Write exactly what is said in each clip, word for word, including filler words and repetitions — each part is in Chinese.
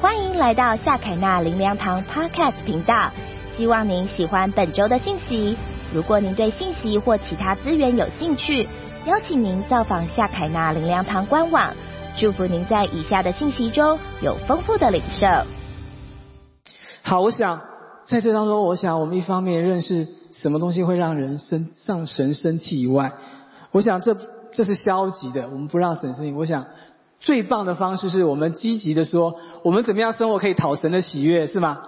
欢迎来到夏凯纳林良堂 Podcast 频道，希望您喜欢本周的信息。如果您对信息或其他资源有兴趣，邀请您造访夏凯纳林良堂官网。祝福您在以下的信息中有丰富的领受。好，我想在这当中，我想我们一方面认识什么东西会让人生让神生气以外，我想这这是消极的，我们不让神生气。我想最棒的方式是我们积极的说，我们怎么样生活可以讨神的喜悦，是吗？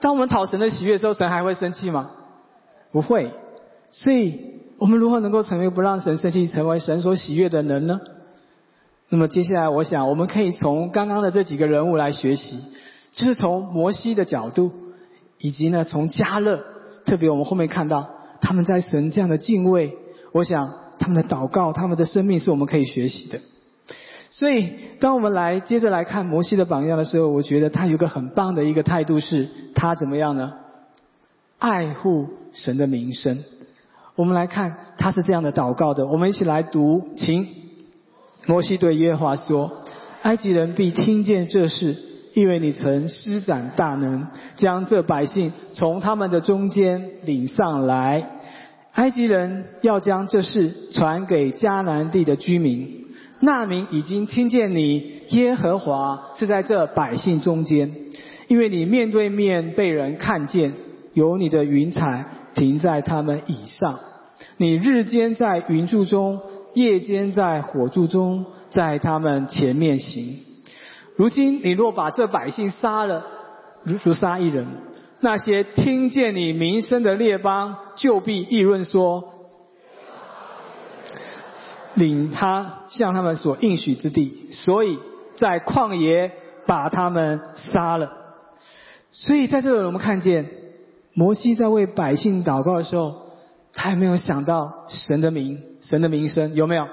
当我们讨神的喜悦的时候，神还会生气吗？不会。所以我们如何能够成为不让神生气，成为神所喜悦的人呢？那么接下来我想我们可以从刚刚的这几个人物来学习，就是从摩西的角度，以及呢从迦勒，特别我们后面看到他们在神这样的敬畏，我想他们的祷告，他们的生命是我们可以学习的。所以当我们来接着来看摩西的榜样的时候，我觉得他有一个很棒的一个态度，是他怎么样呢？爱护神的名声。我们来看他是这样的祷告的，我们一起来读。请摩西对耶和华说，埃及人必听见这事，因为你曾施展大能，将这百姓从他们的中间领上来。埃及人要将这事传给迦南地的居民，那民已经听见你耶和华是在这百姓中间，因为你面对面被人看见，有你的云彩停在他们以上，你日间在云柱中，夜间在火柱中，在他们前面行。如今你若把这百姓杀了，如杀一人，那些听见你名声的列邦就必议论说，领他向他们所应许之地，所以在旷野把他们杀了。所以在这里我们看见摩西在为百姓祷告的时候，他有没有想到神的名神的名声？有没有？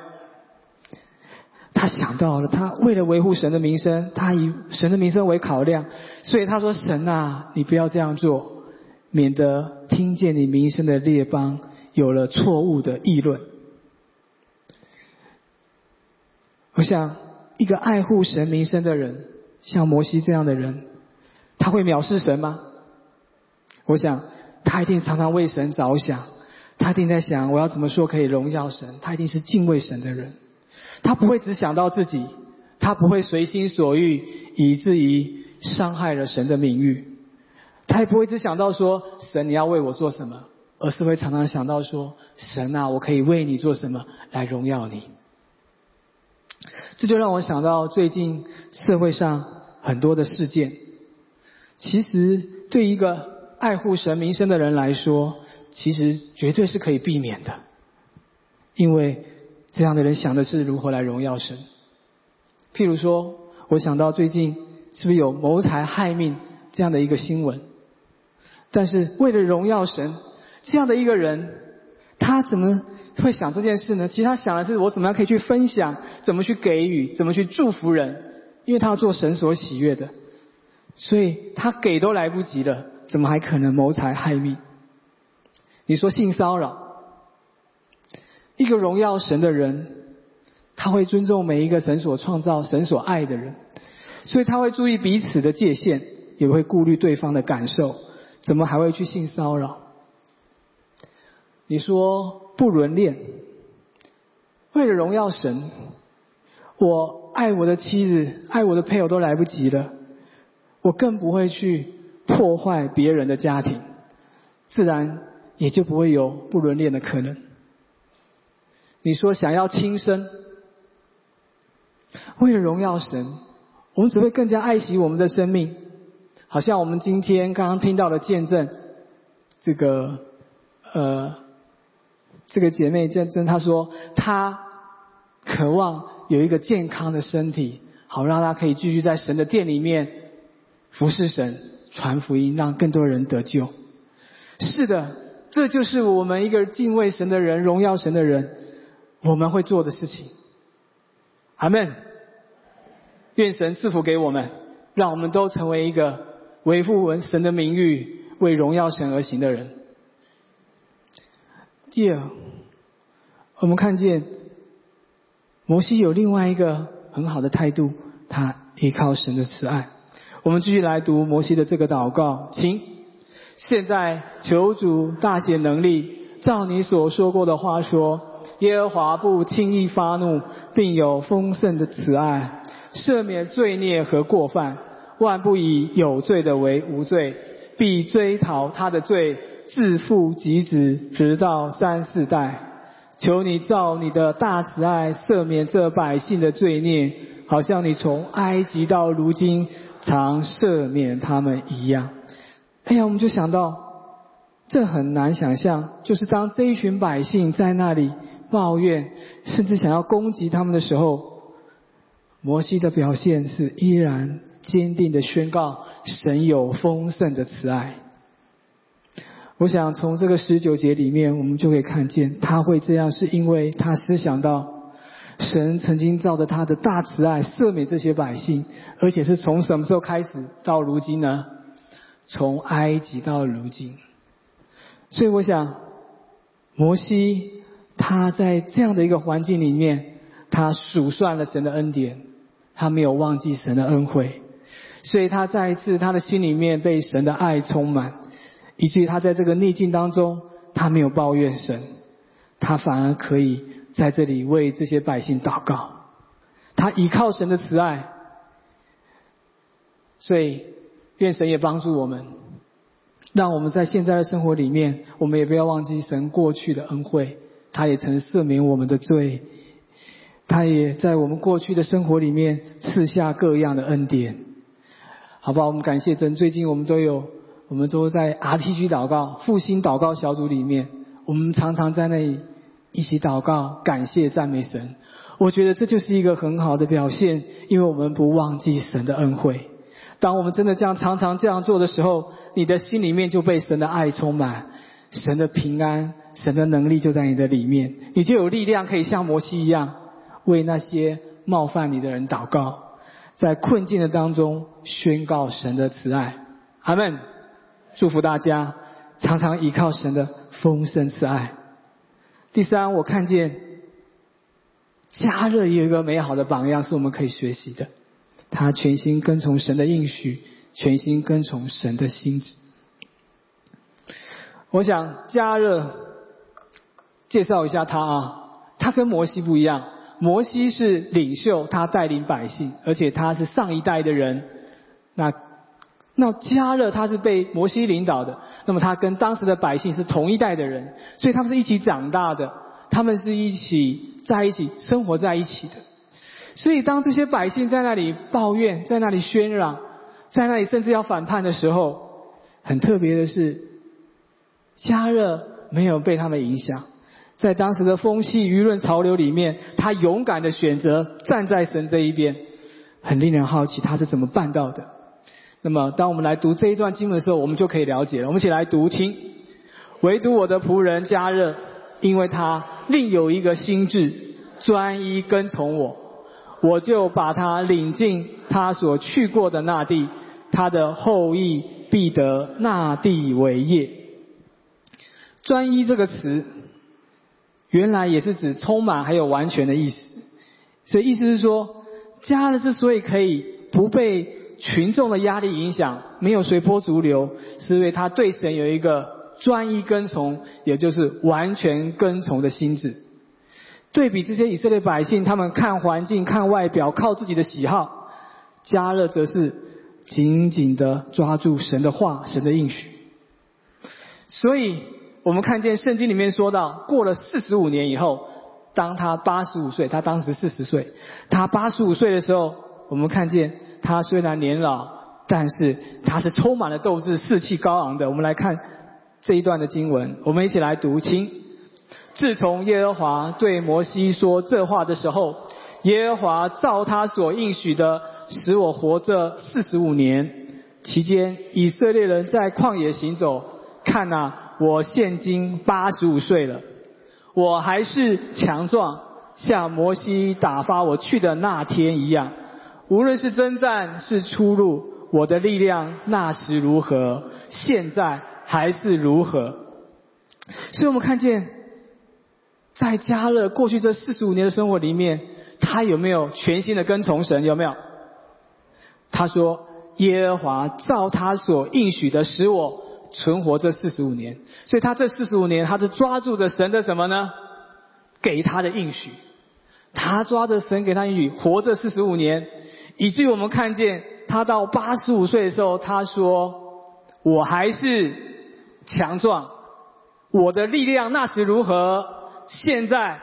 他想到了，他为了维护神的名声，他以神的名声为考量，所以他说，神啊，你不要这样做，免得听见你名声的列邦有了错误的议论。我想一个爱护神名声的人，像摩西这样的人，他会藐视神吗？我想他一定常常为神着想，他一定在想我要怎么说可以荣耀神，他一定是敬畏神的人，他不会只想到自己，他不会随心所欲以至于伤害了神的名誉，他也不会只想到说神你要为我做什么，而是会常常想到说，神啊，我可以为你做什么来荣耀你。这就让我想到最近社会上很多的事件，其实对一个爱护神名声的人来说，其实绝对是可以避免的，因为这样的人想的是如何来荣耀神。譬如说我想到最近是不是有谋财害命这样的一个新闻，但是为了荣耀神，这样的一个人他怎么会想这件事呢？其实他想的是我怎么样可以去分享，怎么去给予，怎么去祝福人，因为他要做神所喜悦的，所以他给都来不及了，怎么还可能谋财害命？你说性骚扰，一个荣耀神的人，他会尊重每一个神所创造、神所爱的人，所以他会注意彼此的界限，也会顾虑对方的感受，怎么还会去性骚扰？你说不伦恋，为了荣耀神，我爱我的妻子、爱我的配偶都来不及了，我更不会去破坏别人的家庭，自然也就不会有不伦恋的可能。你说想要轻生，为了荣耀神，我们只会更加爱惜我们的生命。好像我们今天刚刚听到的见证，这个呃，这个姐妹见证，她说她渴望有一个健康的身体，好让她可以继续在神的殿里面服侍神，传福音，让更多人得救。是的，这就是我们一个敬畏神的人、荣耀神的人，我们会做的事情。阿们。愿神赐福给我们，让我们都成为一个维护神的名誉、为荣耀神而行的人。第二，我们看见摩西有另外一个很好的态度，他依靠神的慈爱。我们继续来读摩西的这个祷告，请现在求主大显能力，照你所说过的话说，耶和华不轻易发怒，并有丰盛的慈爱，赦免罪孽和过犯，万不以有罪的为无罪，必追讨他的罪，自父及子，直到三四代。求你照你的大慈爱赦免这百姓的罪孽，好像你从埃及到如今常赦免他们一样。哎呀，我们就想到这很难想象，就是当这一群百姓在那里抱怨甚至想要攻击他们的时候，摩西的表现是依然坚定的宣告神有丰盛的慈爱。我想从这个十九节里面我们就可以看见，他会这样是因为他思想到神曾经照着他的大慈爱赦免这些百姓，而且是从什么时候开始到如今呢？从埃及到如今。所以我想摩西他在这样的一个环境里面，他数算了神的恩典，他没有忘记神的恩惠，所以他再一次他的心里面被神的爱充满，以至于他在这个逆境当中他没有抱怨神，他反而可以在这里为这些百姓祷告，他依靠神的慈爱。所以愿神也帮助我们，让我们在现在的生活里面，我们也不要忘记神过去的恩惠，他也曾赦免我们的罪，他也在我们过去的生活里面赐下各样的恩典，好不好？我们感谢神。最近我们都有我们都在 R T G 祷告复兴祷告小组里面，我们常常在那里一起祷告感谢赞美神。我觉得这就是一个很好的表现，因为我们不忘记神的恩惠。当我们真的这样常常这样做的时候，你的心里面就被神的爱充满，神的平安神的能力就在你的里面，你就有力量可以像摩西一样为那些冒犯你的人祷告，在困境的当中宣告神的慈爱。阿们。祝福大家常常依靠神的丰盛慈爱。第三，我看见加勒有一个美好的榜样是我们可以学习的，他全心跟从神的应许，全心跟从神的心志。我想加勒介绍一下他啊，他跟摩西不一样，摩西是领袖，他带领百姓，而且他是上一代的人。那那加勒他是被摩西领导的，那么他跟当时的百姓是同一代的人，所以他们是一起长大的，他们是一起在一起生活在一起的。所以当这些百姓在那里抱怨，在那里喧嚷，在那里甚至要反叛的时候，很特别的是加勒没有被他们影响，在当时的风气舆论潮流里面，他勇敢的选择站在神这一边，很令人好奇他是怎么办到的。那么当我们来读这一段经文的时候，我们就可以了解了。我们一起来读，听，唯独我的仆人加勒，因为他另有一个心志，专一跟从我，我就把他领进他所去过的那地，他的后裔必得那地为业。专一这个词原来也是指充满还有完全的意思，所以意思是说加勒之所以可以不被群众的压力影响，没有随波逐流，是因为他对神有一个专一跟从，也就是完全跟从的心志。对比这些以色列百姓，他们看环境看外表靠自己的喜好，加勒则是紧紧的抓住神的话神的应许。所以我们看见圣经里面说到，过了四十五年以后，当他八十五岁，他当时四十岁，他八十五岁的时候，我们看见他虽然年老，但是他是充满了斗志，士气高昂的。我们来看这一段的经文，我们一起来读，请。自从耶和华对摩西说这话的时候，耶和华照他所应许的，使我活着四十五年。期间以色列人在旷野行走，看啊，我现今八十五岁了，我还是强壮，像摩西打发我去的那天一样。无论是征战是出路，我的力量那时如何，现在还是如何。所以我们看见在加勒过去这四十五年的生活里面，他有没有全心的跟从神？有没有？他说耶和华照他所应许的使我存活这四十五年。所以他这四十五年，他是抓住着神的什么呢？给他的应许。他抓着神给他应许，活着四十五年，以至于我们看见他到八十五岁的时候，他说我还是强壮，我的力量那时如何，现在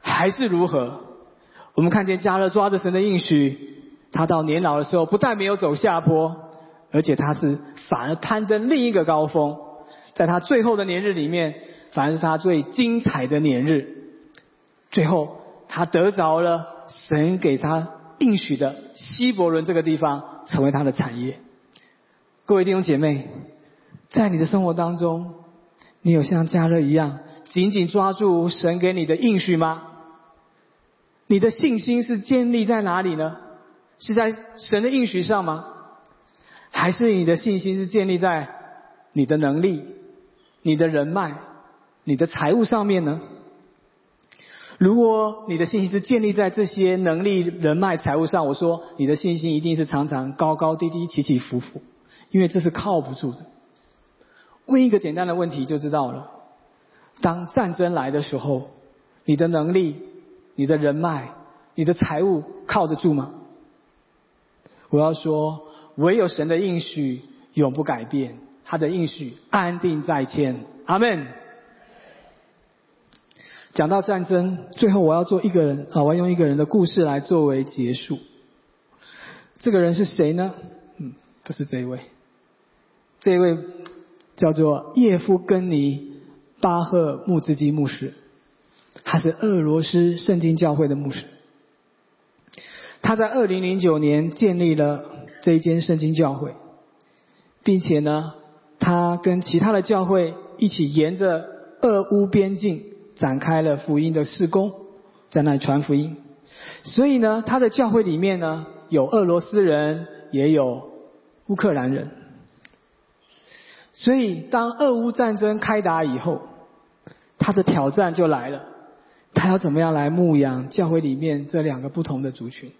还是如何。我们看见迦勒抓着神的应许，他到年老的时候不但没有走下坡，而且他是反而攀登另一个高峰。在他最后的年日里面，反而是他最精彩的年日。最后他得着了神给他应许的希伯伦这个地方成为他的产业。各位弟兄姐妹，在你的生活当中，你有像迦勒一样紧紧抓住神给你的应许吗？你的信心是建立在哪里呢？是在神的应许上吗？还是你的信心是建立在你的能力、你的人脉、你的财务上面呢？如果你的信心是建立在这些能力、人脉、财务上，我说你的信心一定是常常高高低低、起起伏伏，因为这是靠不住的。问一个简单的问题就知道了，当战争来的时候，你的能力、你的人脉、你的财务靠得住吗？我要说，唯有神的应许永不改变，他的应许安定在天。阿们。讲到战争，最后我要做一个人啊，我要用一个人的故事来作为结束。这个人是谁呢？嗯，不是这一位，这一位叫做叶夫根尼·巴赫穆兹基牧师，他是俄罗斯圣经教会的牧师。他在二零零九年建立了这一间圣经教会，并且呢，他跟其他的教会一起沿着俄乌边境展开了福音的事工，在那里传福音。所以呢，他的教会里面呢，有俄罗斯人，也有乌克兰人。所以当俄乌战争开打以后，他的挑战就来了，他要怎么样来牧养教会里面这两个不同的族群。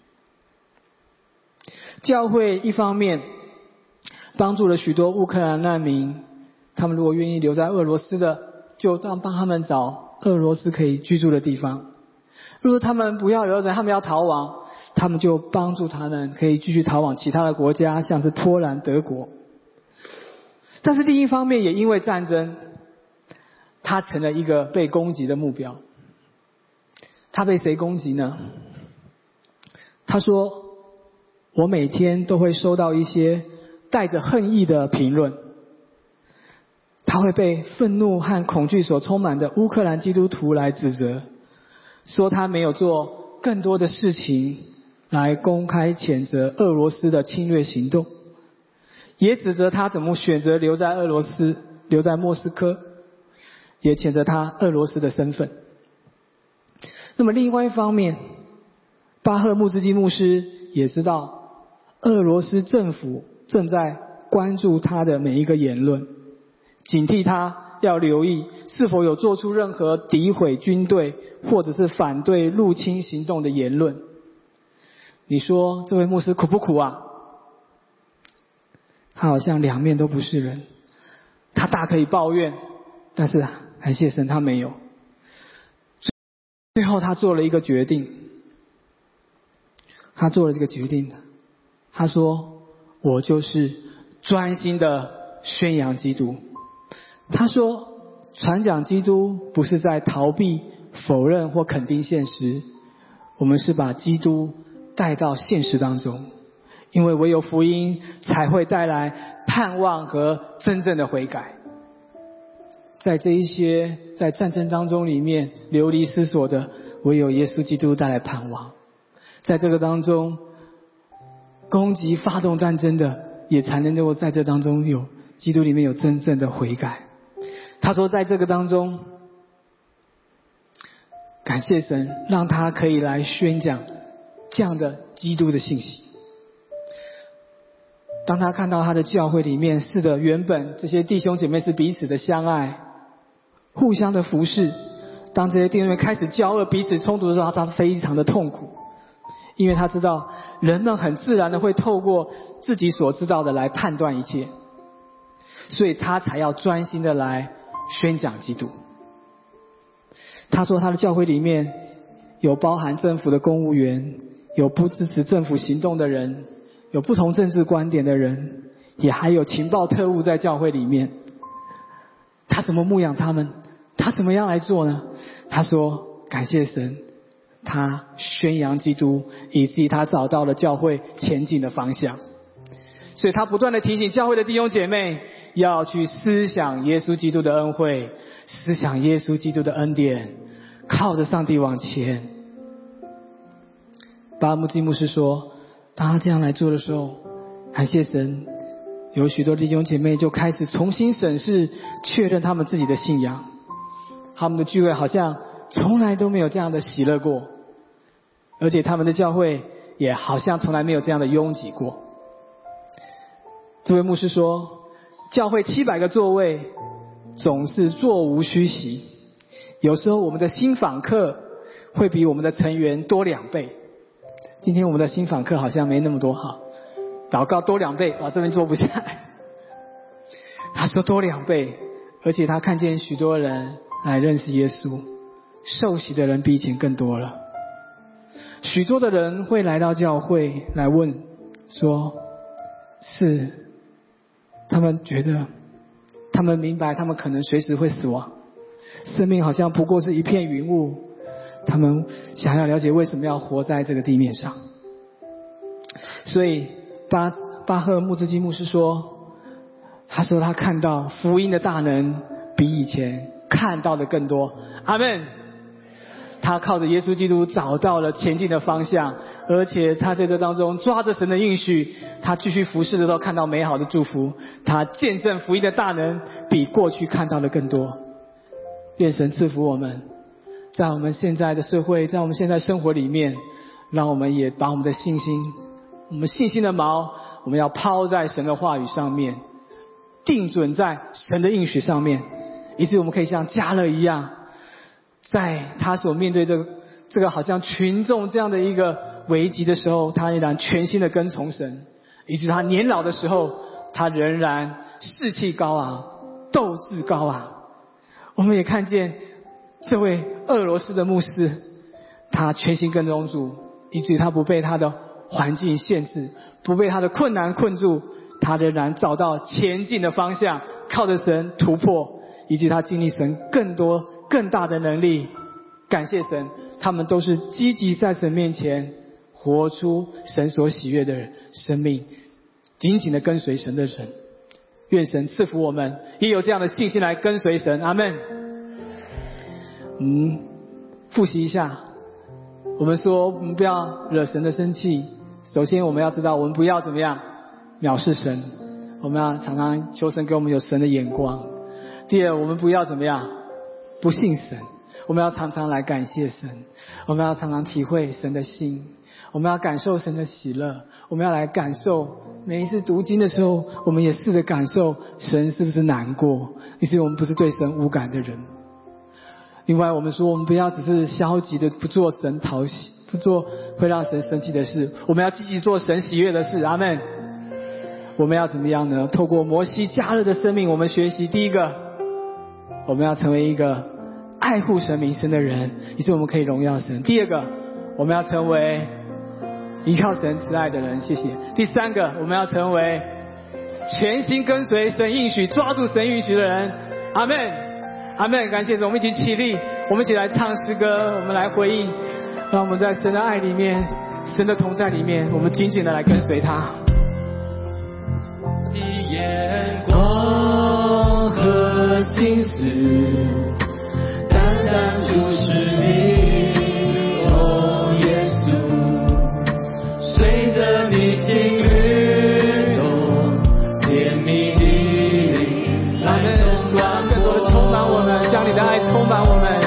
教会一方面帮助了许多乌克兰难民，他们如果愿意留在俄罗斯的，就帮他们找俄罗斯可以居住的地方。如果他们不要留在，他们要逃亡，他们就帮助他们可以继续逃往其他的国家，像是波兰、德国。但是另一方面，也因为战争，他成了一个被攻击的目标。他被谁攻击呢？他说，我每天都会收到一些带着恨意的评论，他会被愤怒和恐惧所充满的乌克兰基督徒来指责，说他没有做更多的事情来公开谴责俄罗斯的侵略行动，也指责他怎么选择留在俄罗斯，留在莫斯科，也谴责他俄罗斯的身份。那么另外一方面，巴赫穆兹基牧师也知道俄罗斯政府正在关注他的每一个言论，警惕他要留意是否有做出任何诋毁军队或者是反对入侵行动的言论。你说这位牧师苦不苦啊？他好像两面都不是人，他大可以抱怨，但是啊，感谢神他没有。最后他做了一个决定，他做了这个决定，他说我就是专心的宣扬基督。他说传讲基督不是在逃避、否认或肯定现实，我们是把基督带到现实当中，因为唯有福音才会带来盼望和真正的悔改。在这一些在战争当中里面流离失所的，唯有耶稣基督带来盼望。在这个当中攻击发动战争的，也才能够在这当中有基督里面有真正的悔改。他说在这个当中感谢神，让他可以来宣讲这样的基督的信息。当他看到他的教会里面，是的，原本这些弟兄姐妹是彼此的相爱，互相的服侍，当这些弟兄姐妹开始交恶、彼此冲突的时候，他非常的痛苦，因为他知道人们很自然的会透过自己所知道的来判断一切，所以他才要专心的来宣讲基督。他说他的教会里面有包含政府的公务员，有不支持政府行动的人，有不同政治观点的人，也还有情报特务在教会里面。他怎么牧养他们？他怎么样来做呢？他说感谢神，他宣扬基督，以及他找到了教会前进的方向。所以他不断地提醒教会的弟兄姐妹要去思想耶稣基督的恩惠，思想耶稣基督的恩典，靠着上帝往前。巴尔木基牧师说，当他这样来做的时候，感谢神，有许多弟兄姐妹就开始重新审视，确认他们自己的信仰。他们的聚会好像从来都没有这样的喜乐过，而且他们的教会也好像从来没有这样的拥挤过。这位牧师说，教会七百个座位总是座无虚席，有时候我们的新访客会比我们的成员多两倍。今天我们的新访客好像没那么多哈，祷告多两倍，哇，这边坐不下来。他说多两倍，而且他看见许多人来认识耶稣，受洗的人比以前更多了。许多的人会来到教会来问说，是他们觉得他们明白他们可能随时会死亡，生命好像不过是一片云雾，他们想要了解为什么要活在这个地面上。所以巴巴赫穆兹基牧师说，他说他看到福音的大能比以前看到的更多。阿们。他靠着耶稣基督找到了前进的方向，而且他在这当中抓着神的应许，他继续服侍的时候看到美好的祝福，他见证福音的大能比过去看到的更多。愿神赐福我们，在我们现在的社会，在我们现在生活里面，让我们也把我们的信心，我们信心的锚，我们要抛在神的话语上面，定准在神的应许上面，以致我们可以像加勒一样，在他所面对这个这个好像群众这样的一个危机的时候，他依然全心的跟从神，以致他年老的时候，他仍然士气高昂，斗志高昂。我们也看见这位俄罗斯的牧师，他全心跟从主，以致他不被他的环境限制，不被他的困难困住，他仍然找到前进的方向，靠着神突破，以及他经历神更多更大的能力。感谢神，他们都是积极在神面前活出神所喜悦的生命，紧紧的跟随神的人。愿神赐福我们也有这样的信心来跟随神。阿们。嗯，复习一下，我们说我们不要惹神的生气，首先我们要知道我们不要怎么样藐视神，我们要常常求神给我们有神的眼光。第二，我们不要怎么样不信神，我们要常常来感谢神，我们要常常体会神的心，我们要感受神的喜乐，我们要来感受，每一次读经的时候，我们也试着感受神是不是难过，以至于我们不是对神无感的人。另外我们说，我们不要只是消极的不做神讨喜，不做会让神生气的事，我们要积极做神喜悦的事。阿们。我们要怎么样呢？透过摩西加勒的生命，我们学习第一个，我们要成为一个爱护神名声的人，以致我们可以荣耀神。第二个，我们要成为依靠神慈爱的人。谢谢。第三个，我们要成为全心跟随神应许，抓住神应许的人。阿们。阿们。感谢神。我们一起起立，我们一起来唱诗歌，我们来回应，让我们在神的爱里面，神的同在里面，我们紧紧的来跟随他。一眼光和心思，单单注视你，哦，耶稣，随着你心律动，甜蜜的灵来充满，更多充满我们，将你的爱充满我们。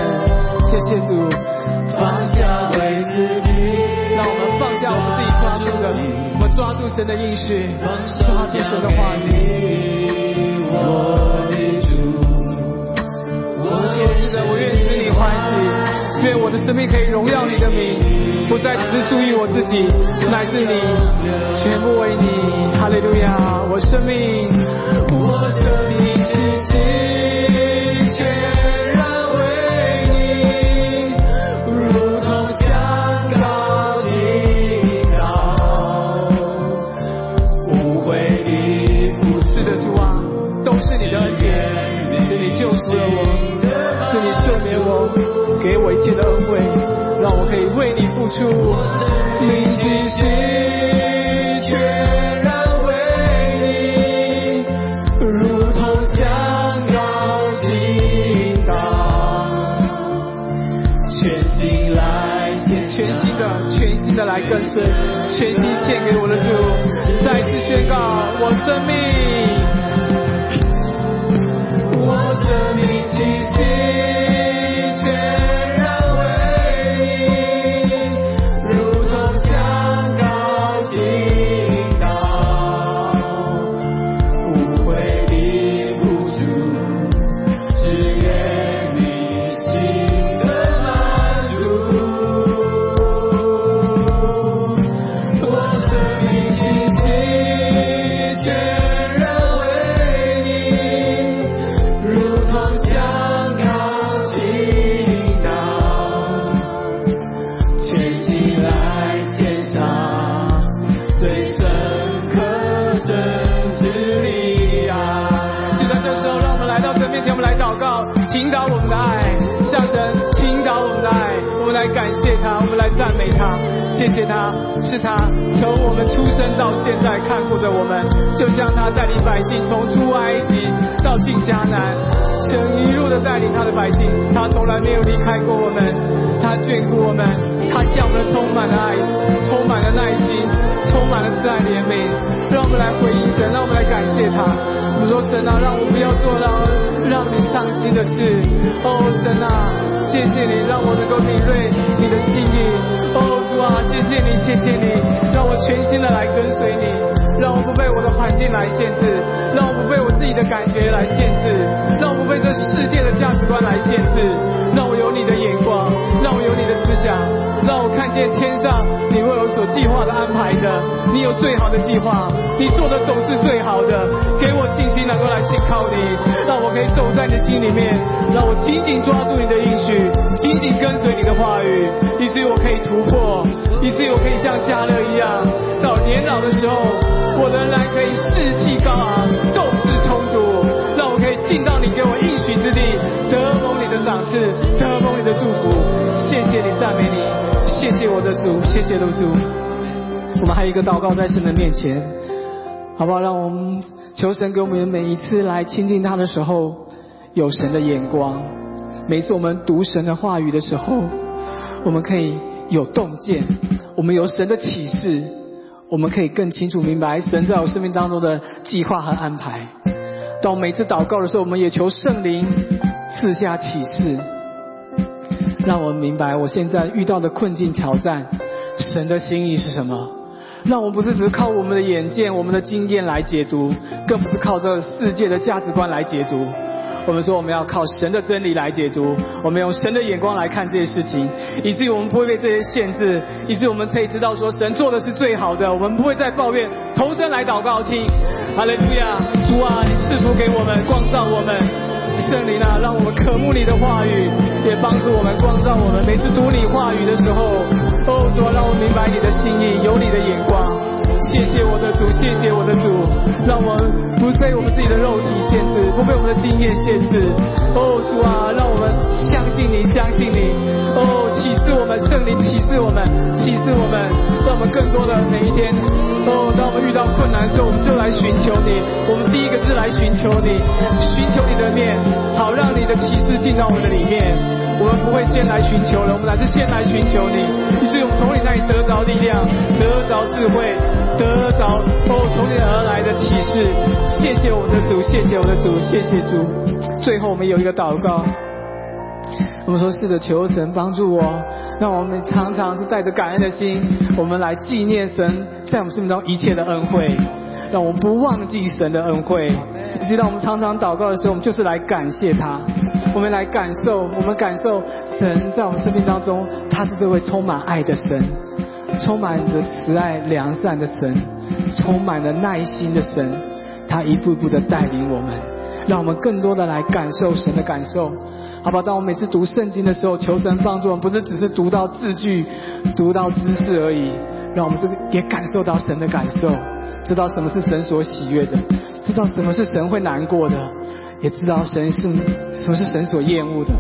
谢谢主，放下为自己，让我们放下我们自己抓住的，我们抓住神的应许，抓住神的话语。我的主，我所知的，我愿使你欢喜。愿我的生命可以荣耀你的名，不再只是注意我自己，乃是你，全部为你。哈利路亚！我生命，我生命只是全。救赎了我，是你赦免我，给我一切的恩惠，让我可以为你付出。你只是全然为你，如同香膏倾倒，全心来献，全心的，全心的来跟随，全心献给我的主。再次宣告，我生命。我生命气息全然为你，如同香膏倾倒，无悔的付出，只愿你心的满足。我生命气息全然为你。倾倒我们的爱，向神倾倒我们的爱，我们来感谢他，我们来赞美他，谢谢他，是他从我们出生到现在看顾着我们，就像他带领百姓从出埃及到进迦南，神一路的带领他的百姓，他从来没有离开过我们，他眷顾我们，他向我们充满了爱，充满了耐心，充满了慈爱怜悯，让我们来回应神，让我们来感谢他。我们说神啊，让我不要做到让你伤心的事。哦，神啊，谢谢你让我能够领略你的心意。哦，主啊，谢谢你，谢谢你，让我全心的来跟随你，让我不被我的环境来限制，让我不被我自己的感觉来限制，让我不被这世界的价值观来限制，让我有你的眼光，让我有你的思想，让我看见天上你为我所计划的安排的，你有最好的计划，你做的总是最好的，给我信心能够来信靠你，让我可以走在你的心里面，让我紧紧抓住你的应许，紧紧跟随你的话语，以至于我可以突破，以至于我可以像迦勒一样，到年老的时候我仍然可以士气高昂，斗志充足，让我可以进到你给我应许之地，得蒙你的赏赐，得蒙你的祝福。谢谢你，赞美你，谢谢我的主，谢谢主。我们还有一个祷告在神的面前，好不好？让我们求神给我们每一次来亲近他的时候有神的眼光，每次我们读神的话语的时候，我们可以有洞见，我们有神的启示，我们可以更清楚明白神在我生命当中的计划和安排。当我每次祷告的时候，我们也求圣灵赐下启示，让我明白我现在遇到的困境挑战，神的心意是什么，让我不是只靠我们的眼见，我们的经验来解读，更不是靠这世界的价值观来解读。我们说我们要靠神的真理来解读，我们用神的眼光来看这些事情，以至于我们不会被这些限制，以至于我们可以知道说神做的是最好的，我们不会再抱怨，同声来祷告。亲，哈利路亚，主啊，你赐福给我们，光照我们。圣灵啊，让我们渴慕你的话语，也帮助我们光照我们，每次读你话语的时候，哦，主啊，让我明白你的心意，有你的眼光。谢谢我的主，谢谢我的主，让我们不被我们自己的肉体限制，不被我们的经验限制。哦，主啊，让我们相信你，相信你。哦，启示我们，圣灵启示我们，启示我们，让我们更多的每一天，哦，当我们遇到困难的时候，我们就来寻求你，我们第一个是来寻求你，寻求你的面，好让你的启示进到我们的里面。我们不会先来寻求了，我们乃是先来寻求你，所以我们从你那里得着力量，得着智慧，得着哦从你而来的启示。谢谢我们的主，谢谢我们的主，谢谢主。最后我们有一个祷告，我们说试着求神帮助我，让我们常常是带着感恩的心，我们来纪念神在我们生命中一切的恩惠，让我们不忘记神的恩惠，以及让我们常常祷告的时候，我们就是来感谢他。我们来感受，我们感受神在我们生命当中，他是这位充满爱的神，充满着慈爱良善的神，充满了耐心的神，他一步一步的带领我们，让我们更多的来感受神的感受，好吧？当我们每次读圣经的时候，求神帮助我们，不是只是读到字句、读到知识而已，让我们也感受到神的感受，知道什么是神所喜悦的，知道什么是神会难过的，也知道神是什么是神所厌恶的。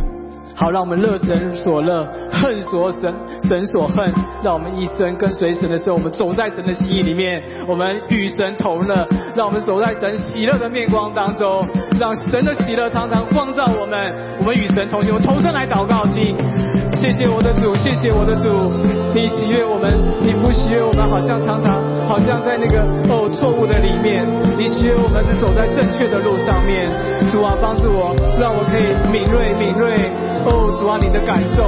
好，让我们乐神所乐，恨所神神所恨。让我们一生跟随神的时候，我们走在神的心意里面，我们与神同乐。让我们走在神喜乐的面光当中，让神的喜乐常常光照我们。我们与神同行，我们同声来祷告。请谢谢我的主，谢谢我的主，你喜悦我们，你不喜悦我们，好像常常好像在那个哦错误的里面。你喜悦我们是走在正确的路上面。主啊，帮助我，让我可以敏锐敏锐。哦，主啊，你的感受，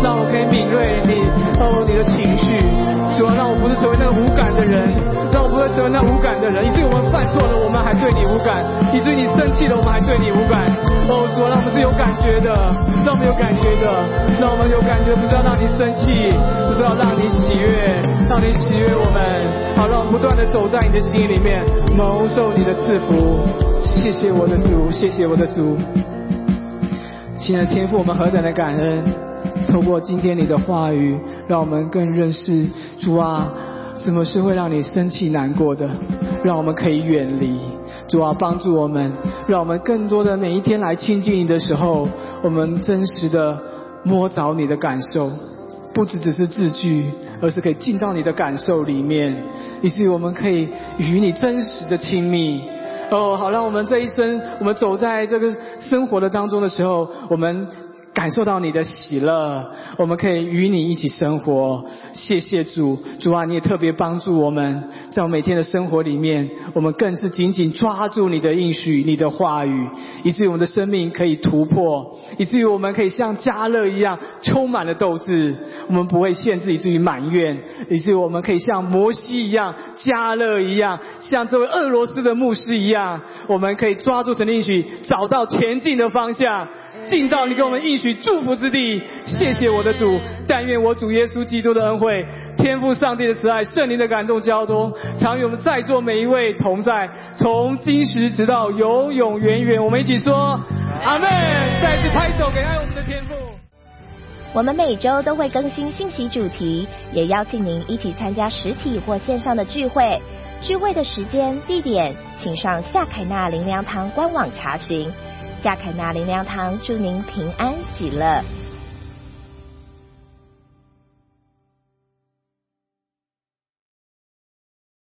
让我可以敏锐你哦，你的情绪。主啊，让我不是成为那个无感的人，让我不是成为那无感的人，以至于我们犯错了，我们还对你无感；以至于你生气了，我们还对你无感。哦，主啊，让我们是有感觉的，让我们有感觉的，让我们有感觉，不是要让你生气，不是要让你喜悦，让你喜悦我们。好，让我们不断地走在你的心里面，蒙受你的赐福。谢谢我的主，谢谢我的主。亲爱的天父，我们何等的感恩，透过今天你的话语，让我们更认识主啊，什么是会让你生气难过的，让我们可以远离。主啊，帮助我们，让我们更多的每一天来亲近你的时候，我们真实的摸着你的感受，不只只是字句，而是可以进到你的感受里面，以至于我们可以与你真实的亲密。哦，好，让我们这一生，我们走在这个生活的当中的时候，我们感受到你的喜乐，我们可以与你一起生活。谢谢主，主啊，你也特别帮助我们，在我每天的生活里面，我们更是紧紧抓住你的应许，你的话语，以至于我们的生命可以突破，以至于我们可以像迦勒一样充满了斗志，我们不会限制以至于埋怨，以至于我们可以像摩西一样，迦勒一样，像这位俄罗斯的牧师一样，我们可以抓住神的应许，找到前进的方向，进到你给我们应许祝福之地。谢谢我的主，但愿我主耶稣基督的恩惠、天父上帝的慈爱、圣灵的感动交通，常与我们在座每一位同在，从今时直到永永远远。我们一起说阿们。再次拍手给爱我们的天父。我们每周都会更新信息主题，也邀请您一起参加实体或线上的聚会。聚会的时间地点请上夏凯纳灵粮堂官网查询。夏凯纳灵粮堂祝您平安喜乐。